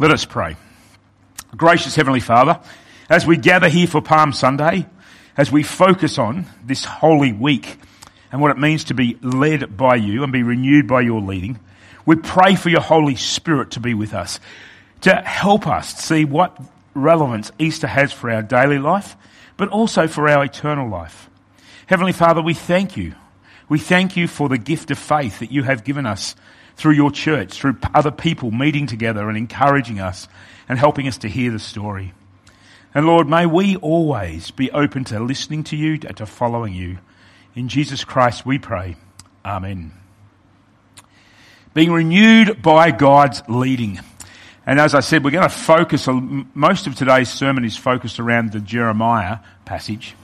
Let us pray. Gracious Heavenly Father, as we gather here for Palm Sunday, as we focus on this holy week and what it means to be led by you and be renewed by your leading, we pray for your Holy Spirit to be with us, to help us see what relevance Easter has for our daily life, but also for our eternal life. Heavenly Father, we thank you. We thank you for the gift of faith that you have given us through your church, through other people meeting together and encouraging us and helping us to hear the story. And Lord, may we always be open to listening to you, to following you. In Jesus Christ we pray. Amen. Being renewed by God's leading. And as I said, we're going to focus, most of today's sermon is focused around the Jeremiah passage.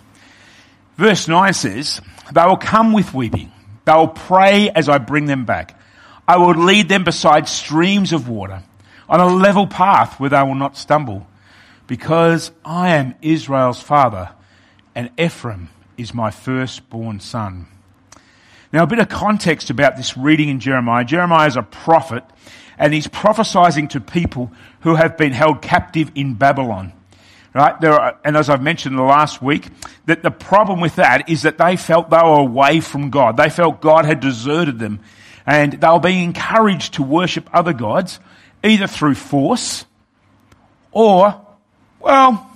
Verse 9 says, "They will come with weeping. They will pray as I bring them back. I will lead them beside streams of water, on a level path where they will not stumble, because I am Israel's father, and Ephraim is my firstborn son." Now, a bit of context about this reading in Jeremiah. Jeremiah is a prophet, and he's prophesying to people who have been held captive in Babylon. Right? And as I've mentioned last week, that the problem with that is that they felt they were away from God. They felt God had deserted them. And they were being encouraged to worship other gods, either through force or, well,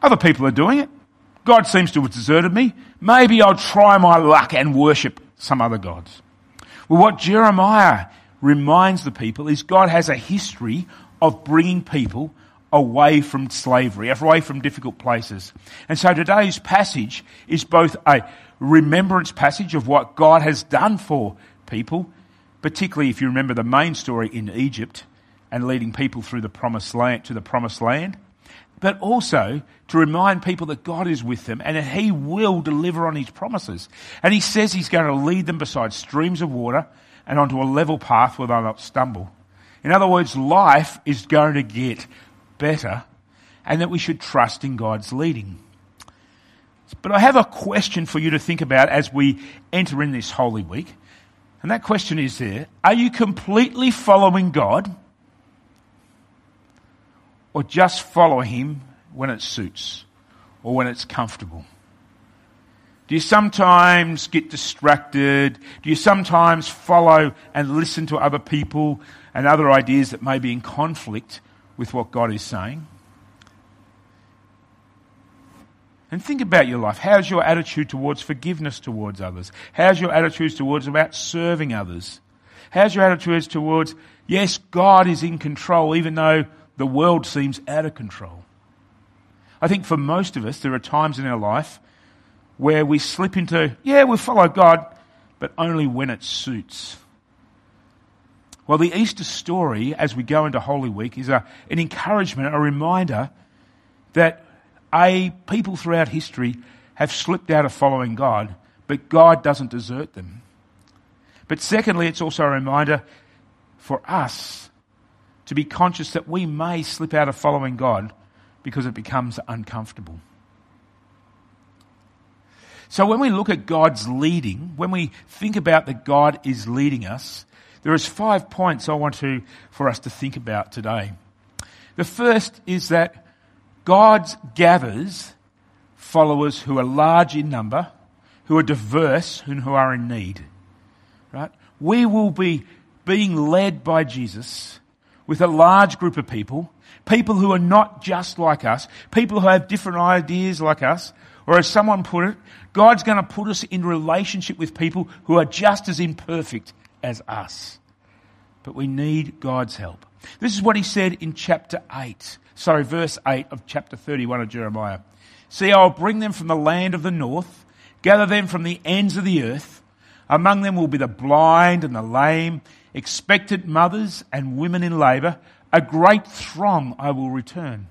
other people are doing it. God seems to have deserted me. Maybe I'll try my luck and worship some other gods. Well, what Jeremiah reminds the people is God has a history of bringing people away from slavery, away from difficult places. And so today's passage is both a remembrance passage of what God has done for people, particularly if you remember the main story in Egypt and leading people through the promised land to the promised land, but also to remind people that God is with them and that he will deliver on his promises. And he says he's going to lead them beside streams of water and onto a level path where they'll not stumble. In other words, life is going to get better and that we should trust in God's leading. But I have a question for you to think about as we enter in this Holy Week. And that question is there, are you completely following God or just follow him when it suits or when it's comfortable? Do you sometimes get distracted? Do you sometimes follow and listen to other people and other ideas that may be in conflict with what God is saying? And think about your life. How's your attitude towards forgiveness towards others? How's your attitude towards about serving others? How's your attitude towards, yes, God is in control, even though the world seems out of control? I think for most of us, there are times in our life where we slip into, yeah, we follow God, but only when it suits. Well, the Easter story, as we go into Holy Week, is an encouragement, a reminder that people throughout history have slipped out of following God, but God doesn't desert them. But secondly, it's also a reminder for us to be conscious that we may slip out of following God because it becomes uncomfortable. So when we look at God's leading, when we think about that God is leading us, there is 5 points I want for us to think about today. The first is that God gathers followers who are large in number, who are diverse, and who are in need. Right? We will be being led by Jesus with a large group of people who are not just like us, people who have different ideas like us, or as someone put it, God's going to put us in relationship with people who are just as imperfect as us. But we need God's help. This is what he said in verse 8 of chapter 31 of Jeremiah. "See, I'll bring them from the land of the north, gather them from the ends of the earth. Among them will be the blind and the lame, expectant mothers and women in labour. A great throng I will return."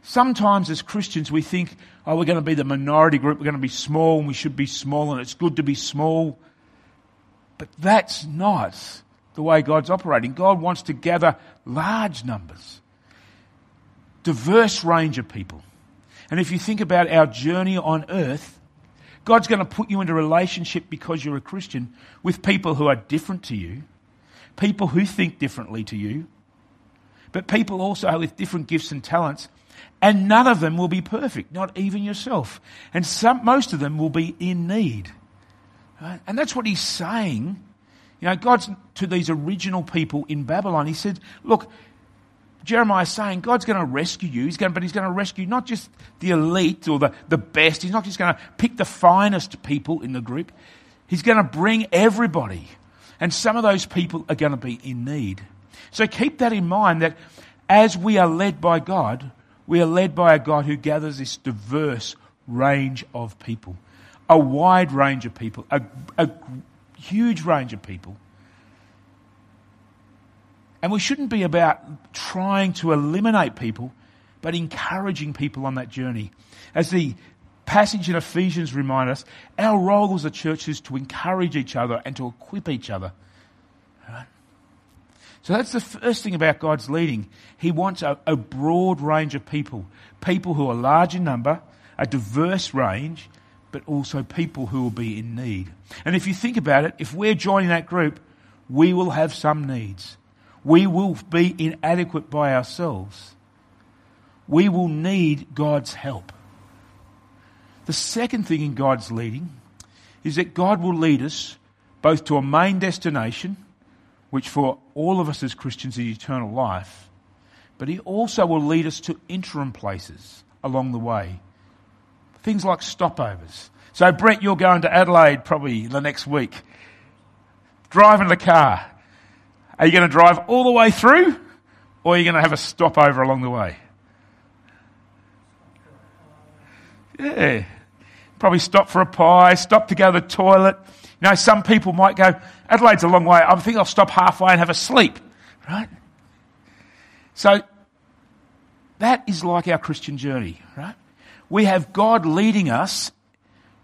Sometimes as Christians we think, oh, we're going to be the minority group, we're going to be small and we should be small and it's good to be small. But that's not the way God's operating. God wants to gather large numbers, diverse range of people. And if you think about our journey on earth, God's going to put you into a relationship because you're a Christian with people who are different to you, people who think differently to you, but people also with different gifts and talents, and none of them will be perfect, not even yourself. And most of them will be in need. Right? And that's what he's saying. You know, God's to these original people in Babylon. He said, look, Jeremiah's saying God's going to rescue you, but he's going to rescue not just the elite or the best. He's not just going to pick the finest people in the group. He's going to bring everybody. And some of those people are going to be in need. So keep that in mind, that as we are led by God, we are led by a God who gathers this diverse range of people, a wide range of people, a huge range of people. And we shouldn't be about trying to eliminate people, but encouraging people on that journey. As the passage in Ephesians reminds us, our role as a church is to encourage each other and to equip each other. Right? So that's the first thing about God's leading. He wants a broad range of people, people who are large in number, a diverse range, but also people who will be in need. And if you think about it, if we're joining that group, we will have some needs. We will be inadequate by ourselves. We will need God's help. The second thing in God's leading is that God will lead us both to a main destination, which for all of us as Christians is eternal life, but he also will lead us to interim places along the way. Things like stopovers. So, Brett, you're going to Adelaide probably the next week. Driving the car. Are you going to drive all the way through, or are you going to have a stopover along the way? Yeah. Probably stop for a pie, stop to go to the toilet. You know, some people might go, Adelaide's a long way, I think I'll stop halfway and have a sleep. Right? So, that is like our Christian journey, right? We have God leading us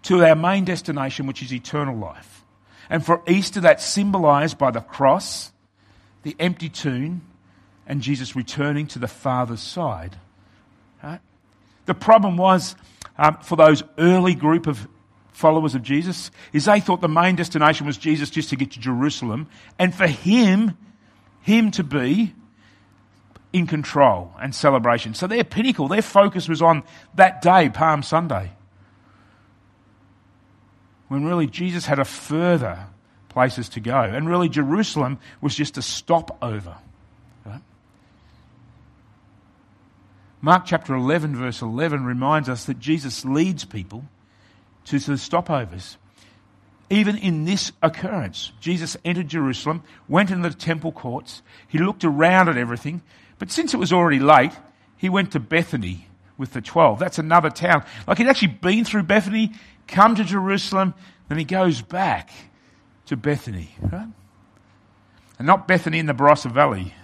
to our main destination, which is eternal life. And for Easter, that's symbolised by the cross, the empty tomb, and Jesus returning to the Father's side. Right? The problem was, for those early group of followers of Jesus, is they thought the main destination was Jesus just to get to Jerusalem, and for him to be in control and celebration. So their pinnacle, their focus was on that day, Palm Sunday, when really Jesus had a further places to go. And really Jerusalem was just a stopover. Right? Mark chapter 11 verse 11 reminds us that Jesus leads people to the stopovers. Even in this occurrence, Jesus entered Jerusalem, went into the temple courts, he looked around at everything, but since it was already late, he went to Bethany with the 12. That's another town. Like, he'd actually been through Bethany, come to Jerusalem, then he goes back to Bethany, right? And not Bethany in the Barossa Valley,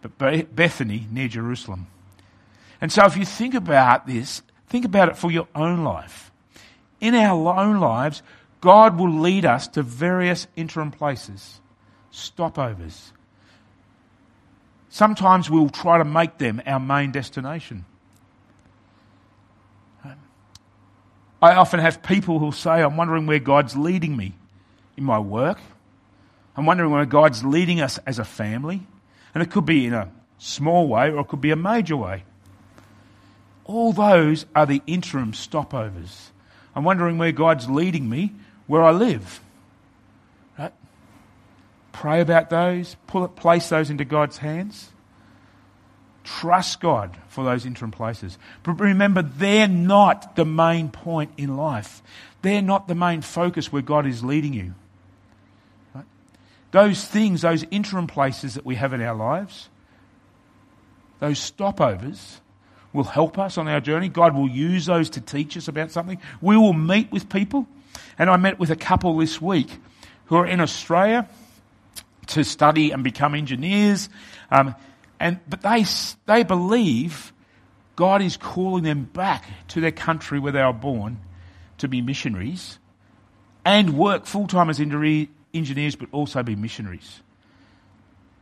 but Bethany near Jerusalem. And so if you think about this, think about it for your own life. In our own lives, God will lead us to various interim places, stopovers. Sometimes we'll try to make them our main destination. I often have people who'll say, I'm wondering where God's leading me. In my work, I'm wondering where God's leading us as a family. And it could be in a small way or it could be a major way. All those are the interim stopovers. I'm wondering where God's leading me, where I live. Right? Pray about those, place those into God's hands. Trust God for those interim places. But remember, they're not the main point in life. They're not the main focus where God is leading you. Those things, those interim places that we have in our lives, those stopovers will help us on our journey. God will use those to teach us about something. We will meet with people. And I met with a couple this week who are in Australia to study and become engineers. But they believe God is calling them back to their country where they are born to be missionaries and work full-time as engineers, but also be missionaries.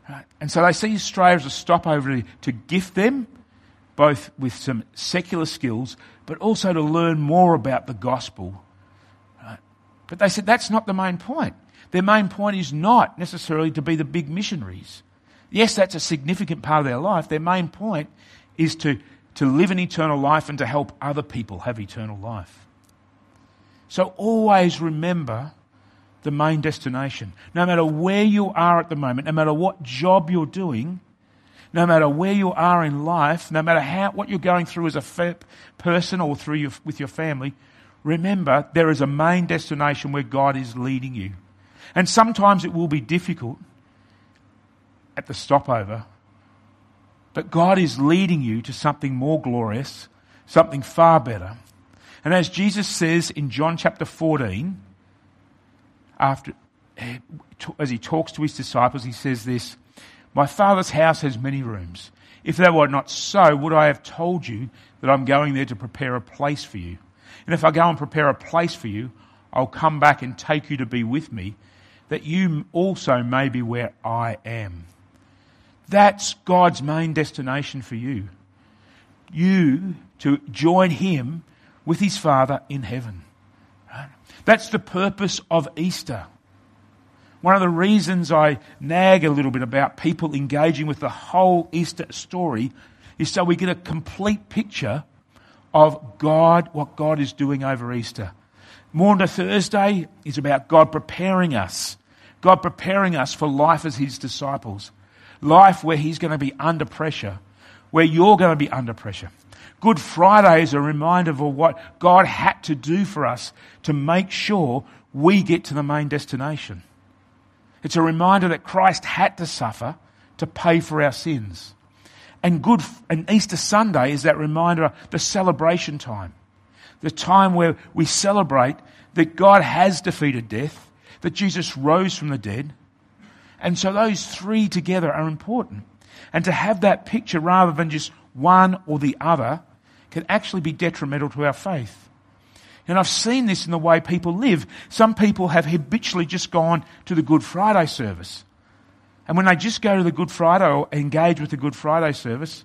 Right? And so they see Australia as a stopover to gift them both with some secular skills, but also to learn more about the gospel. Right? But they said that's not the main point. Their main point is not necessarily to be the big missionaries. Yes, that's a significant part of their life. Their main point is to live an eternal life and to help other people have eternal life. So always remember the main destination. No matter where you are at the moment, no matter what job you're doing, no matter where you are in life, no matter what you're going through as a person or with your family, remember there is a main destination where God is leading you. And sometimes it will be difficult at the stopover, but God is leading you to something more glorious, something far better. And as Jesus says in John chapter 14, as he talks to his disciples, he says this, "My Father's house has many rooms. If that were not so, would I have told you that I'm going there to prepare a place for you? And if I go and prepare a place for you, I'll come back and take you to be with me, that you also may be where I am." That's God's main destination for you. You to join him with his Father in heaven. Right? That's the purpose of Easter. One of the reasons I nag a little bit about people engaging with the whole Easter story is so we get a complete picture of God, what God is doing over Easter. Maundy Thursday is about God preparing us for life as his disciples, life where he's going to be under pressure, where you're going to be under pressure. Good Friday is a reminder of what God had to do for us to make sure we get to the main destination. It's a reminder that Christ had to suffer to pay for our sins. And Easter Sunday is that reminder, the celebration time, the time where we celebrate that God has defeated death, that Jesus rose from the dead. And so those three together are important. And to have that picture rather than just one or the other can actually be detrimental to our faith. And I've seen this in the way people live. Some people have habitually just gone to the Good Friday service. And when they just go to the Good Friday or engage with the Good Friday service,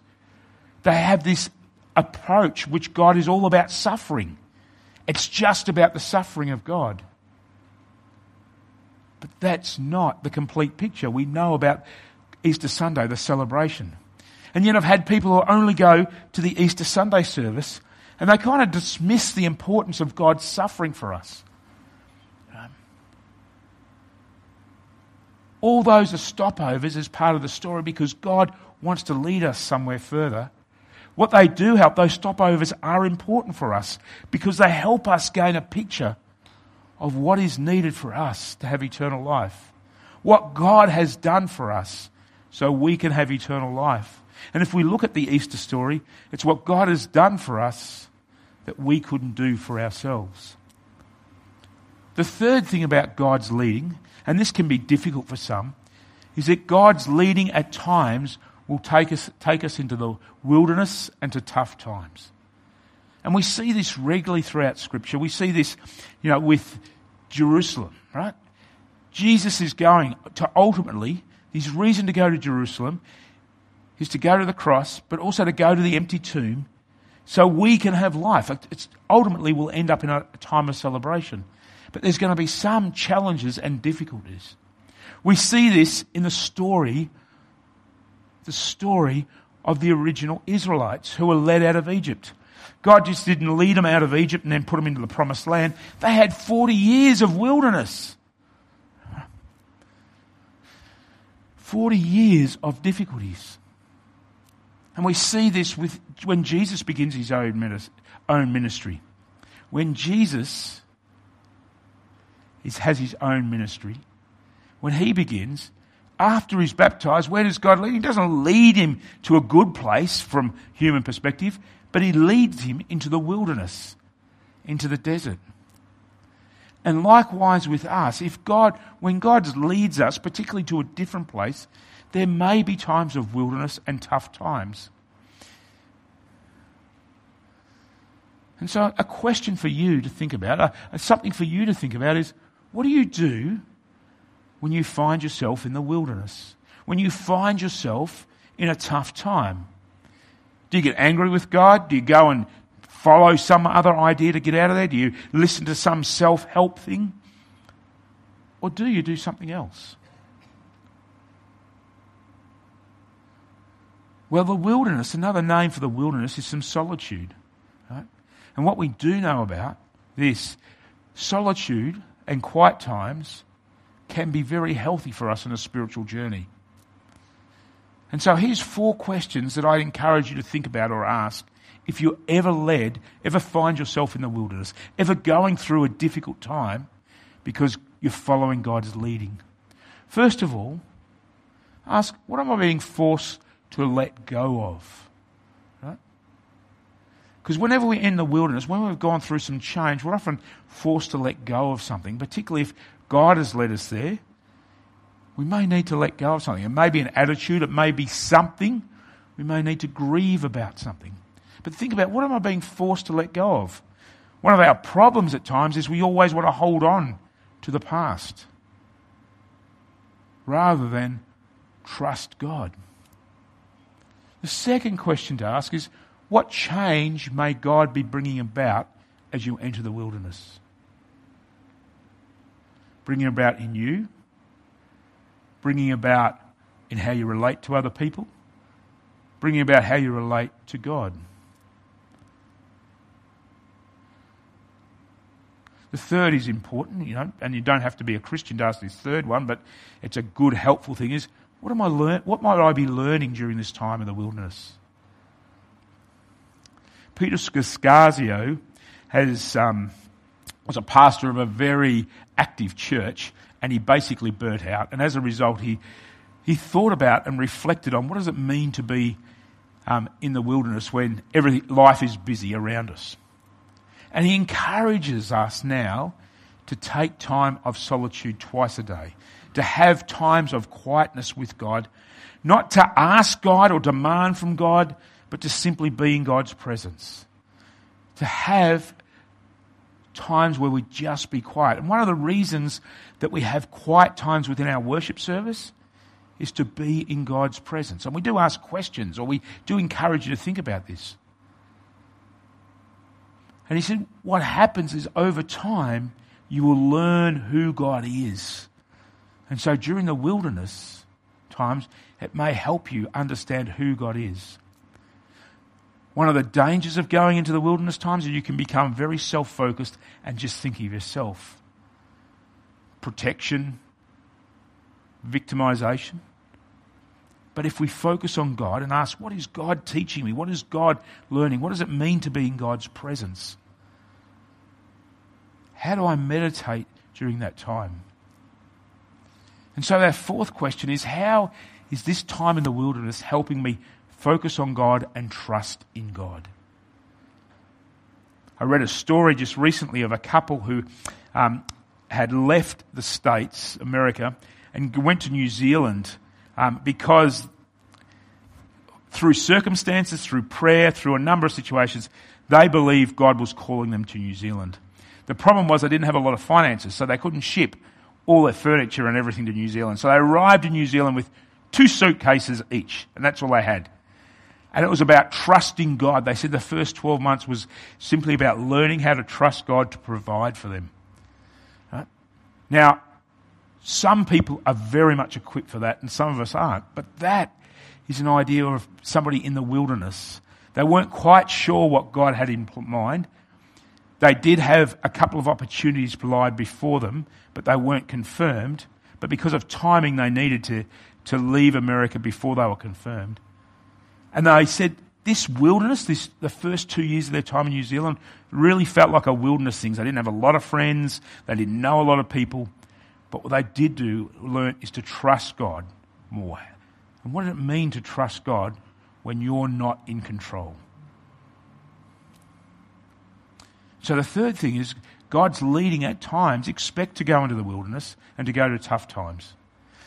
they have this approach which God is all about suffering. It's just about the suffering of God. But that's not the complete picture. We know about Easter Sunday, the celebration. And yet I've had people who only go to the Easter Sunday service and they kind of dismiss the importance of God's suffering for us. All those are stopovers as part of the story because God wants to lead us somewhere further. What they do help, those stopovers are important for us because they help us gain a picture of what is needed for us to have eternal life. What God has done for us so we can have eternal life. And if we look at the Easter story, it's what God has done for us that we couldn't do for ourselves. The third thing about God's leading, and this can be difficult for some, is that God's leading at times will take us into the wilderness and to tough times. And we see this regularly throughout Scripture. We see this, with Jerusalem, right? Jesus is going to ultimately, his reason to go to Jerusalem is to go to the cross, but also to go to the empty tomb so we can have life. It's ultimately we'll end up in a time of celebration. But there's going to be some challenges and difficulties. We see this in the story of the original Israelites who were led out of Egypt. God just didn't lead them out of Egypt and then put them into the promised land. They had 40 years of wilderness. 40 years of difficulties. And we see this when Jesus begins his own ministry. When Jesus has his own ministry, when he begins, after he's baptized, where does God lead him? He doesn't lead him to a good place from human perspective, but he leads him into the wilderness, into the desert. And likewise with us, when God leads us, particularly to a different place, there may be times of wilderness and tough times. And so a question for you to think about, something for you to think about is, what do you do when you find yourself in the wilderness? When you find yourself in a tough time? Do you get angry with God? Do you go and follow some other idea to get out of there? Do you listen to some self-help thing? Or do you do something else? Well, the wilderness, another name for the wilderness is some solitude. Right? And what we do know about this, solitude and quiet times can be very healthy for us in a spiritual journey. And so here's 4 questions that I'd encourage you to think about or ask if you're ever find yourself in the wilderness, ever going through a difficult time because you're following God's leading. First of all, ask, what am I being forced to let go of? Right? Because whenever we're in the wilderness, when we've gone through some change, we're often forced to let go of something, particularly if God has led us there. We may need to let go of something. It may be an attitude, it may be something. We may need to grieve about something. But think about, what am I being forced to let go of? One of our problems at times is we always want to hold on to the past rather than trust God. The second question to ask is, what change may God be bringing about as you enter the wilderness? Bringing about in you, bringing about in how you relate to other people, bringing about how you relate to God. The third is important, and you don't have to be a Christian to ask this third one, but it's a good, helpful thing is, what might I be learning during this time in the wilderness? Peter Scazzero was a pastor of a very active church, and he basically burnt out. And as a result, he thought about and reflected on, what does it mean to be in the wilderness when life is busy around us? And he encourages us now to take time of solitude twice a day, to have times of quietness with God, not to ask God or demand from God, but to simply be in God's presence, to have times where we just be quiet. And one of the reasons that we have quiet times within our worship service is to be in God's presence. And we do ask questions, or we do encourage you to think about this. And he said, what happens is over time, you will learn who God is. And so during the wilderness times, it may help you understand who God is. One of the dangers of going into the wilderness times is you can become very self-focused and just thinking of yourself. Protection, victimization. But if we focus on God and ask, what is God teaching me? What is God learning? What does it mean to be in God's presence? How do I meditate during that time? And so our 4th question is, how is this time in the wilderness helping me focus on God and trust in God? I read a story just recently of a couple who had left the States, America, and went to New Zealand because through circumstances, through prayer, through a number of situations, they believed God was calling them to New Zealand. The problem was they didn't have a lot of finances, so they couldn't ship all their furniture and everything to New Zealand. So they arrived in New Zealand with 2 suitcases each, and that's all they had. And it was about trusting God. They said the first 12 months was simply about learning how to trust God to provide for them. Right? Now, some people are very much equipped for that, and some of us aren't. But that is an idea of somebody in the wilderness. They weren't quite sure what God had in mind. They did have a couple of opportunities lied before them, but they weren't confirmed. But because of timing, they needed to leave America before they were confirmed. And they said this wilderness, the first 2 years of their time in New Zealand, really felt like a wilderness thing. They didn't have a lot of friends. They didn't know a lot of people. But what they did learn is to trust God more. And what does it mean to trust God when you're not in control? So the third thing is, God's leading at times. Expect to go into the wilderness and to go to tough times.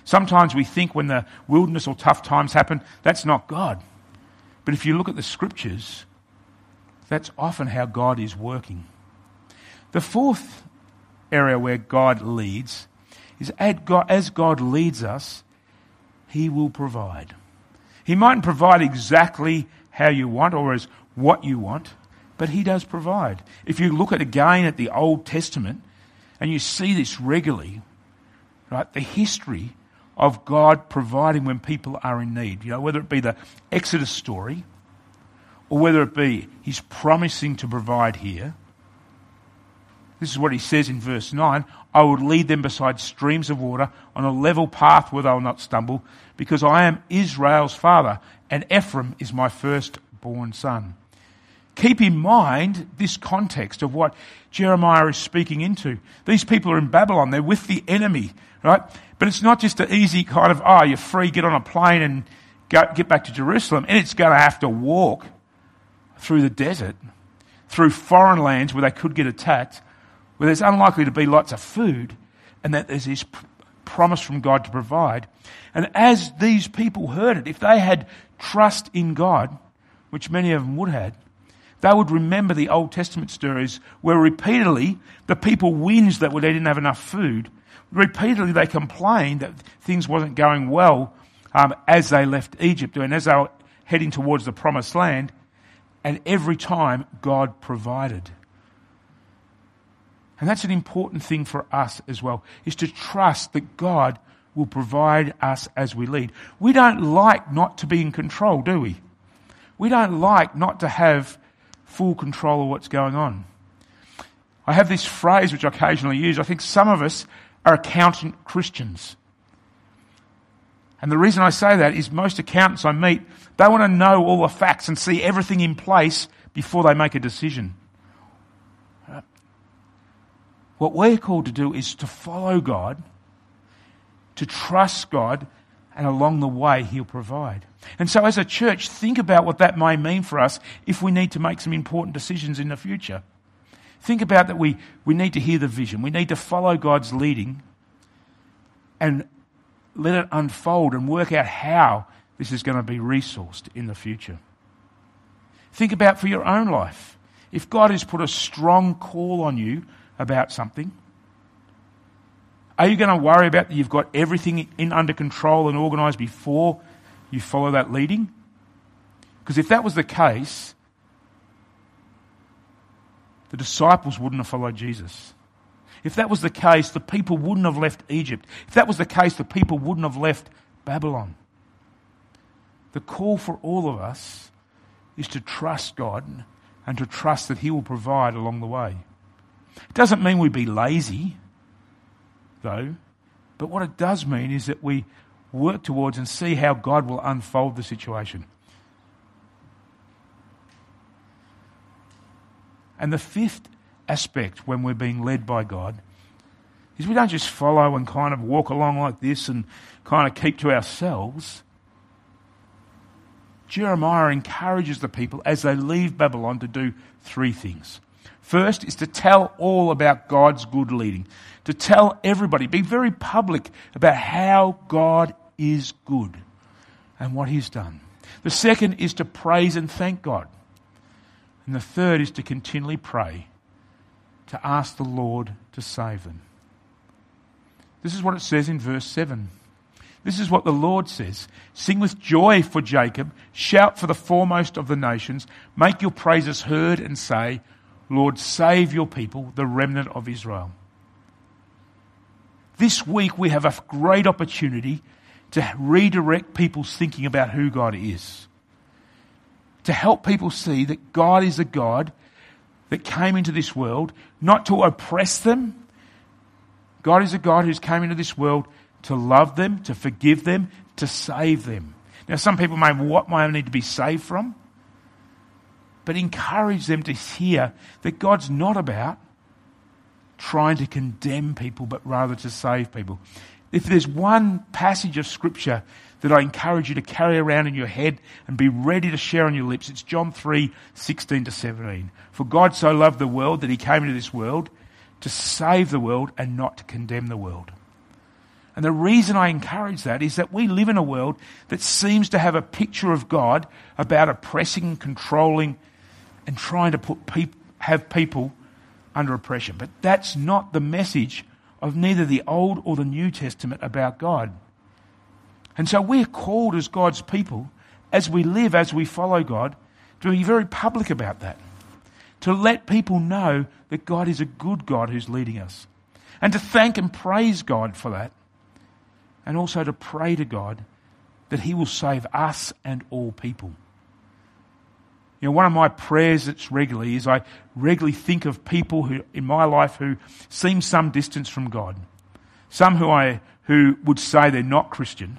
Sometimes we think when the wilderness or tough times happen, that's not God. But if you look at the scriptures, that's often how God is working. The fourth area where God leads is, as God leads us, He will provide. He mightn't provide exactly how you want or as what you want, but He does provide. If you look again at the Old Testament, and you see this regularly, right? The history of God providing when people are in need. You know, whether it be the Exodus story or whether it be He's promising to provide here. This is what He says in verse 9, I will lead them beside streams of water on a level path where they will not stumble, because I am Israel's father and Ephraim is my firstborn son. Keep in mind this context of what Jeremiah is speaking into. These people are in Babylon, they're with the enemy, right? But it's not just an easy kind of, you're free, get on a plane and go, get back to Jerusalem. And it's going to have to walk through the desert, through foreign lands where they could get attacked, where there's unlikely to be lots of food, and that there's this promise from God to provide. And as these people heard it, if they had trust in God, which many of them would have, they would remember the Old Testament stories where repeatedly the people whinged that they didn't have enough food. Repeatedly they complained that things wasn't going well as they left Egypt and as they were heading towards the Promised Land, and every time God provided. And that's an important thing for us as well, is to trust that God will provide us as we lead. We don't like not to be in control, do we? We don't like not to have full control of what's going on. I have this phrase which I occasionally use. I think some of us are accountant Christians. And the reason I say that is most accountants I meet, they want to know all the facts and see everything in place before they make a decision. What we're called to do is to follow God, to trust God, and along the way He'll provide. And so as a church, think about what that may mean for us if we need to make some important decisions in the future. Think about that we need to hear the vision. We need to follow God's leading and let it unfold and work out how this is going to be resourced in the future. Think about for your own life. If God has put a strong call on you about something? Are you going to worry about that you've got everything in under control and organised before you follow that leading? Because if that was the case, the disciples wouldn't have followed Jesus. If that was the case, the people wouldn't have left Egypt. If that was the case, the people wouldn't have left Babylon. The call for all of us is to trust God and to trust that He will provide along the way. It doesn't mean we be lazy, though, but what it does mean is that we work towards and see how God will unfold the situation. And the fifth aspect when we're being led by God is we don't just follow and kind of walk along like this and kind of keep to ourselves. Jeremiah encourages the people as they leave Babylon to do three things. First is to tell all about God's good leading, to tell everybody, be very public about how God is good and what He's done. The second is to praise and thank God. And the third is to continually pray, to ask the Lord to save them. This is what it says in verse 7. This is what the Lord says. Sing with joy for Jacob, shout for the foremost of the nations, make your praises heard and say, Lord, save your people, the remnant of Israel. This week we have a great opportunity to redirect people's thinking about who God is. To help people see that God is a God that came into this world not to oppress them. God is a God who's came into this world to love them, to forgive them, to save them. Now some people may, what may I need to be saved from? But encourage them to hear that God's not about trying to condemn people, but rather to save people. If there's one passage of Scripture that I encourage you to carry around in your head and be ready to share on your lips, it's John 3:16-17. For God so loved the world that He came into this world to save the world and not to condemn the world. And the reason I encourage that is that we live in a world that seems to have a picture of God about oppressing, controlling, and trying to have people under oppression. But that's not the message of neither the Old or the New Testament about God. And so we're called as God's people, as we live, as we follow God, to be very public about that. To let people know that God is a good God who's leading us. And to thank and praise God for that. and also to pray to God that He will save us and all people. You know, one of my prayers that's regularly is I regularly think of people who in my life who seem some distance from God, some who would say they're not Christian,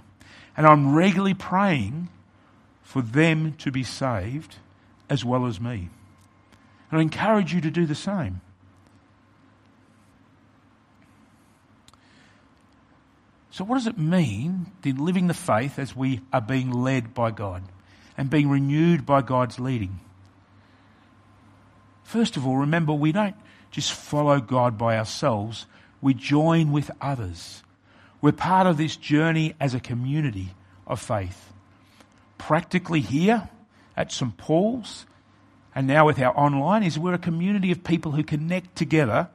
and I'm regularly praying for them to be saved as well as me. And I encourage you to do the same. So what does it mean in living the faith as we are being led by God and being renewed by God's leading? First of all, remember, we don't just follow God by ourselves. We join with others. We're part of this journey as a community of faith. Practically here at St. Paul's and now with our online is we're a community of people who connect together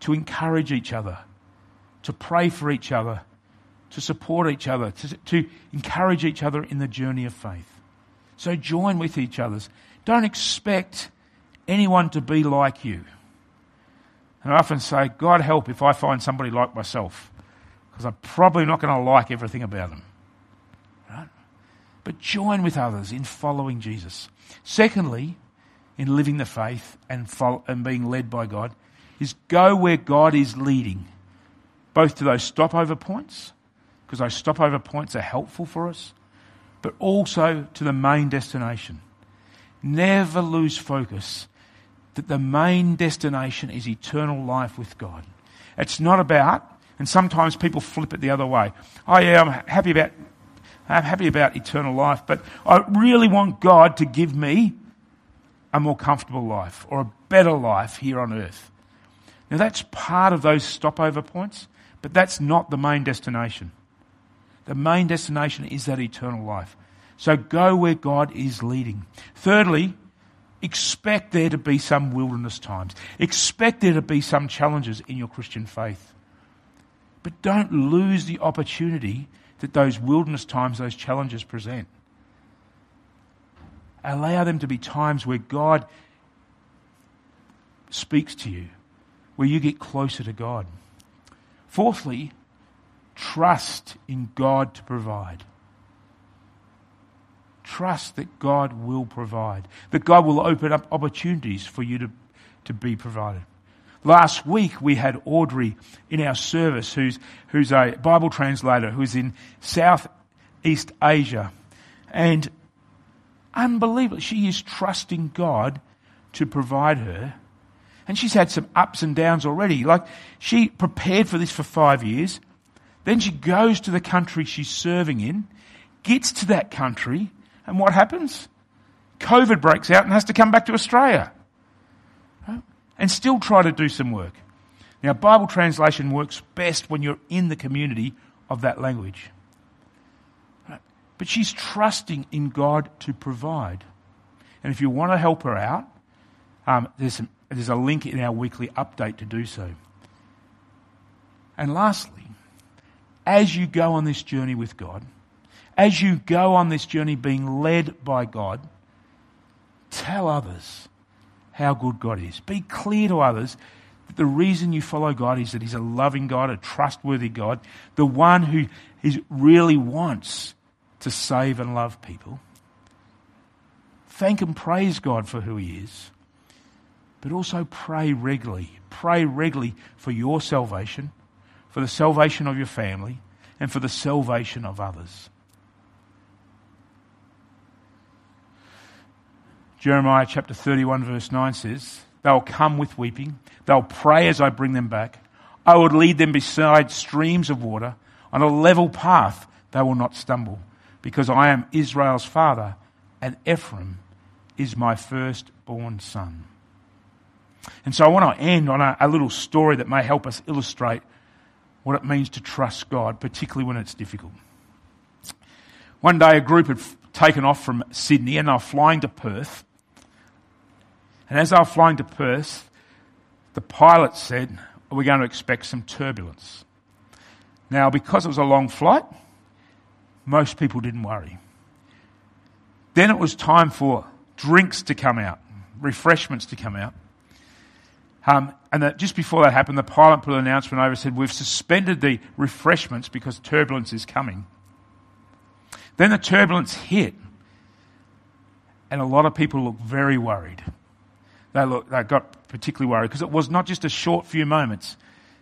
to encourage each other, to pray for each other, to support each other, to encourage each other in the journey of faith. So join with each other. Don't expect anyone to be like you. And I often say, God help if I find somebody like myself, because I'm probably not going to like everything about them. Right? But join with others in following Jesus. Secondly, in living the faith and being led by God, is go where God is leading, both to those stopover points, because those stopover points are helpful for us, but also to the main destination. Never lose focus that the main destination is eternal life with God. It's not about, and sometimes people flip it the other way. Oh yeah, I'm happy about eternal life, but I really want God to give me a more comfortable life or a better life here on earth. Now that's part of those stopover points, but that's not the main destination. The main destination is that eternal life. So go where God is leading. Thirdly, expect there to be some wilderness times. Expect there to be some challenges in your Christian faith. But don't lose the opportunity that those wilderness times, those challenges present. Allow them to be times where God speaks to you, where you get closer to God. Fourthly, trust in God to provide. Trust that God will provide, that God will open up opportunities for you to be provided. Last week we had Audrey in our service, who's a Bible translator, who's in Southeast Asia. And unbelievable, she is trusting God to provide her. And she's had some ups and downs already. Like, she prepared for this for 5 years. Then she goes to the country she's serving in, gets to that country, and what happens? COVID breaks out and has to come back to Australia. And still try to do some work. Now, Bible translation works best when you're in the community of that language. Right? But she's trusting in God to provide. And if you want to help her out, there's a link in our weekly update to do so. And lastly, as you go on this journey with God, as you go on this journey being led by God, tell others how good God is. Be clear to others that the reason you follow God is that He's a loving God, a trustworthy God, the one who really wants to save and love people. Thank and praise God for who He is, but also pray regularly. Pray regularly for your salvation, for the salvation of your family, and for the salvation of others. Jeremiah chapter 31 verse 9 says, "They'll come with weeping, they'll pray as I bring them back. I will lead them beside streams of water. On a level path they will not stumble, because I am Israel's father and Ephraim is my firstborn son." And so I want to end on a little story that may help us illustrate what it means to trust God, particularly when it's difficult. One day a group had taken off from Sydney and they were flying to Perth. And as they were flying to Perth, the pilot said, "We're going to expect some turbulence." Now, because it was a long flight, most people didn't worry. Then it was time for drinks to come out, refreshments to come out. And that just before that happened, the pilot put an announcement over and said, we've suspended the refreshments because turbulence is coming. Then the turbulence hit, and a lot of people looked very worried. They got particularly worried because it was not just a short few moments.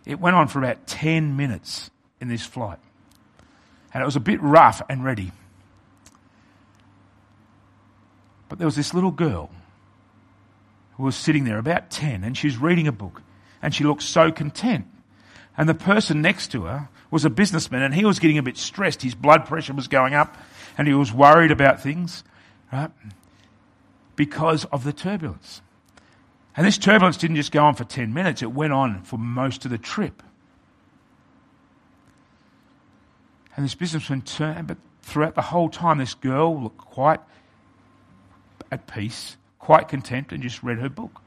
It went on for about 10 minutes in this flight. And it was a bit rough and ready. But there was this little girl who was sitting there, about 10, and she was reading a book, and she looked so content. And the person next to her was a businessman, and he was getting a bit stressed. His blood pressure was going up, and he was worried about things, right? Because of the turbulence. And this turbulence didn't just go on for 10 minutes, it went on for most of the trip. And this businessman turned, but throughout the whole time, this girl looked quite at peace, quite content, and just read her book,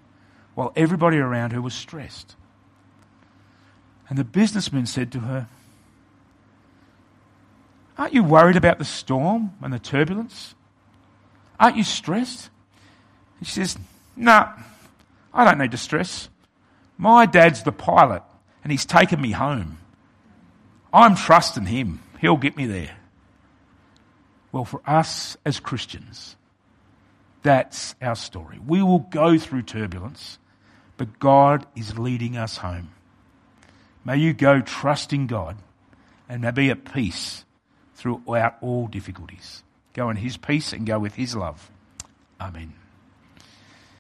while everybody around her was stressed. And the businessman said to her, "Aren't you worried about the storm and the turbulence? Aren't you stressed?" And she says, "No, I don't need to stress. My dad's the pilot, and he's taken me home. I'm trusting him. He'll get me there." Well, for us as Christians, that's our story. We will go through turbulence, but God is leading us home. May you go trusting God and may be at peace throughout all difficulties. Go in his peace and go with his love. Amen.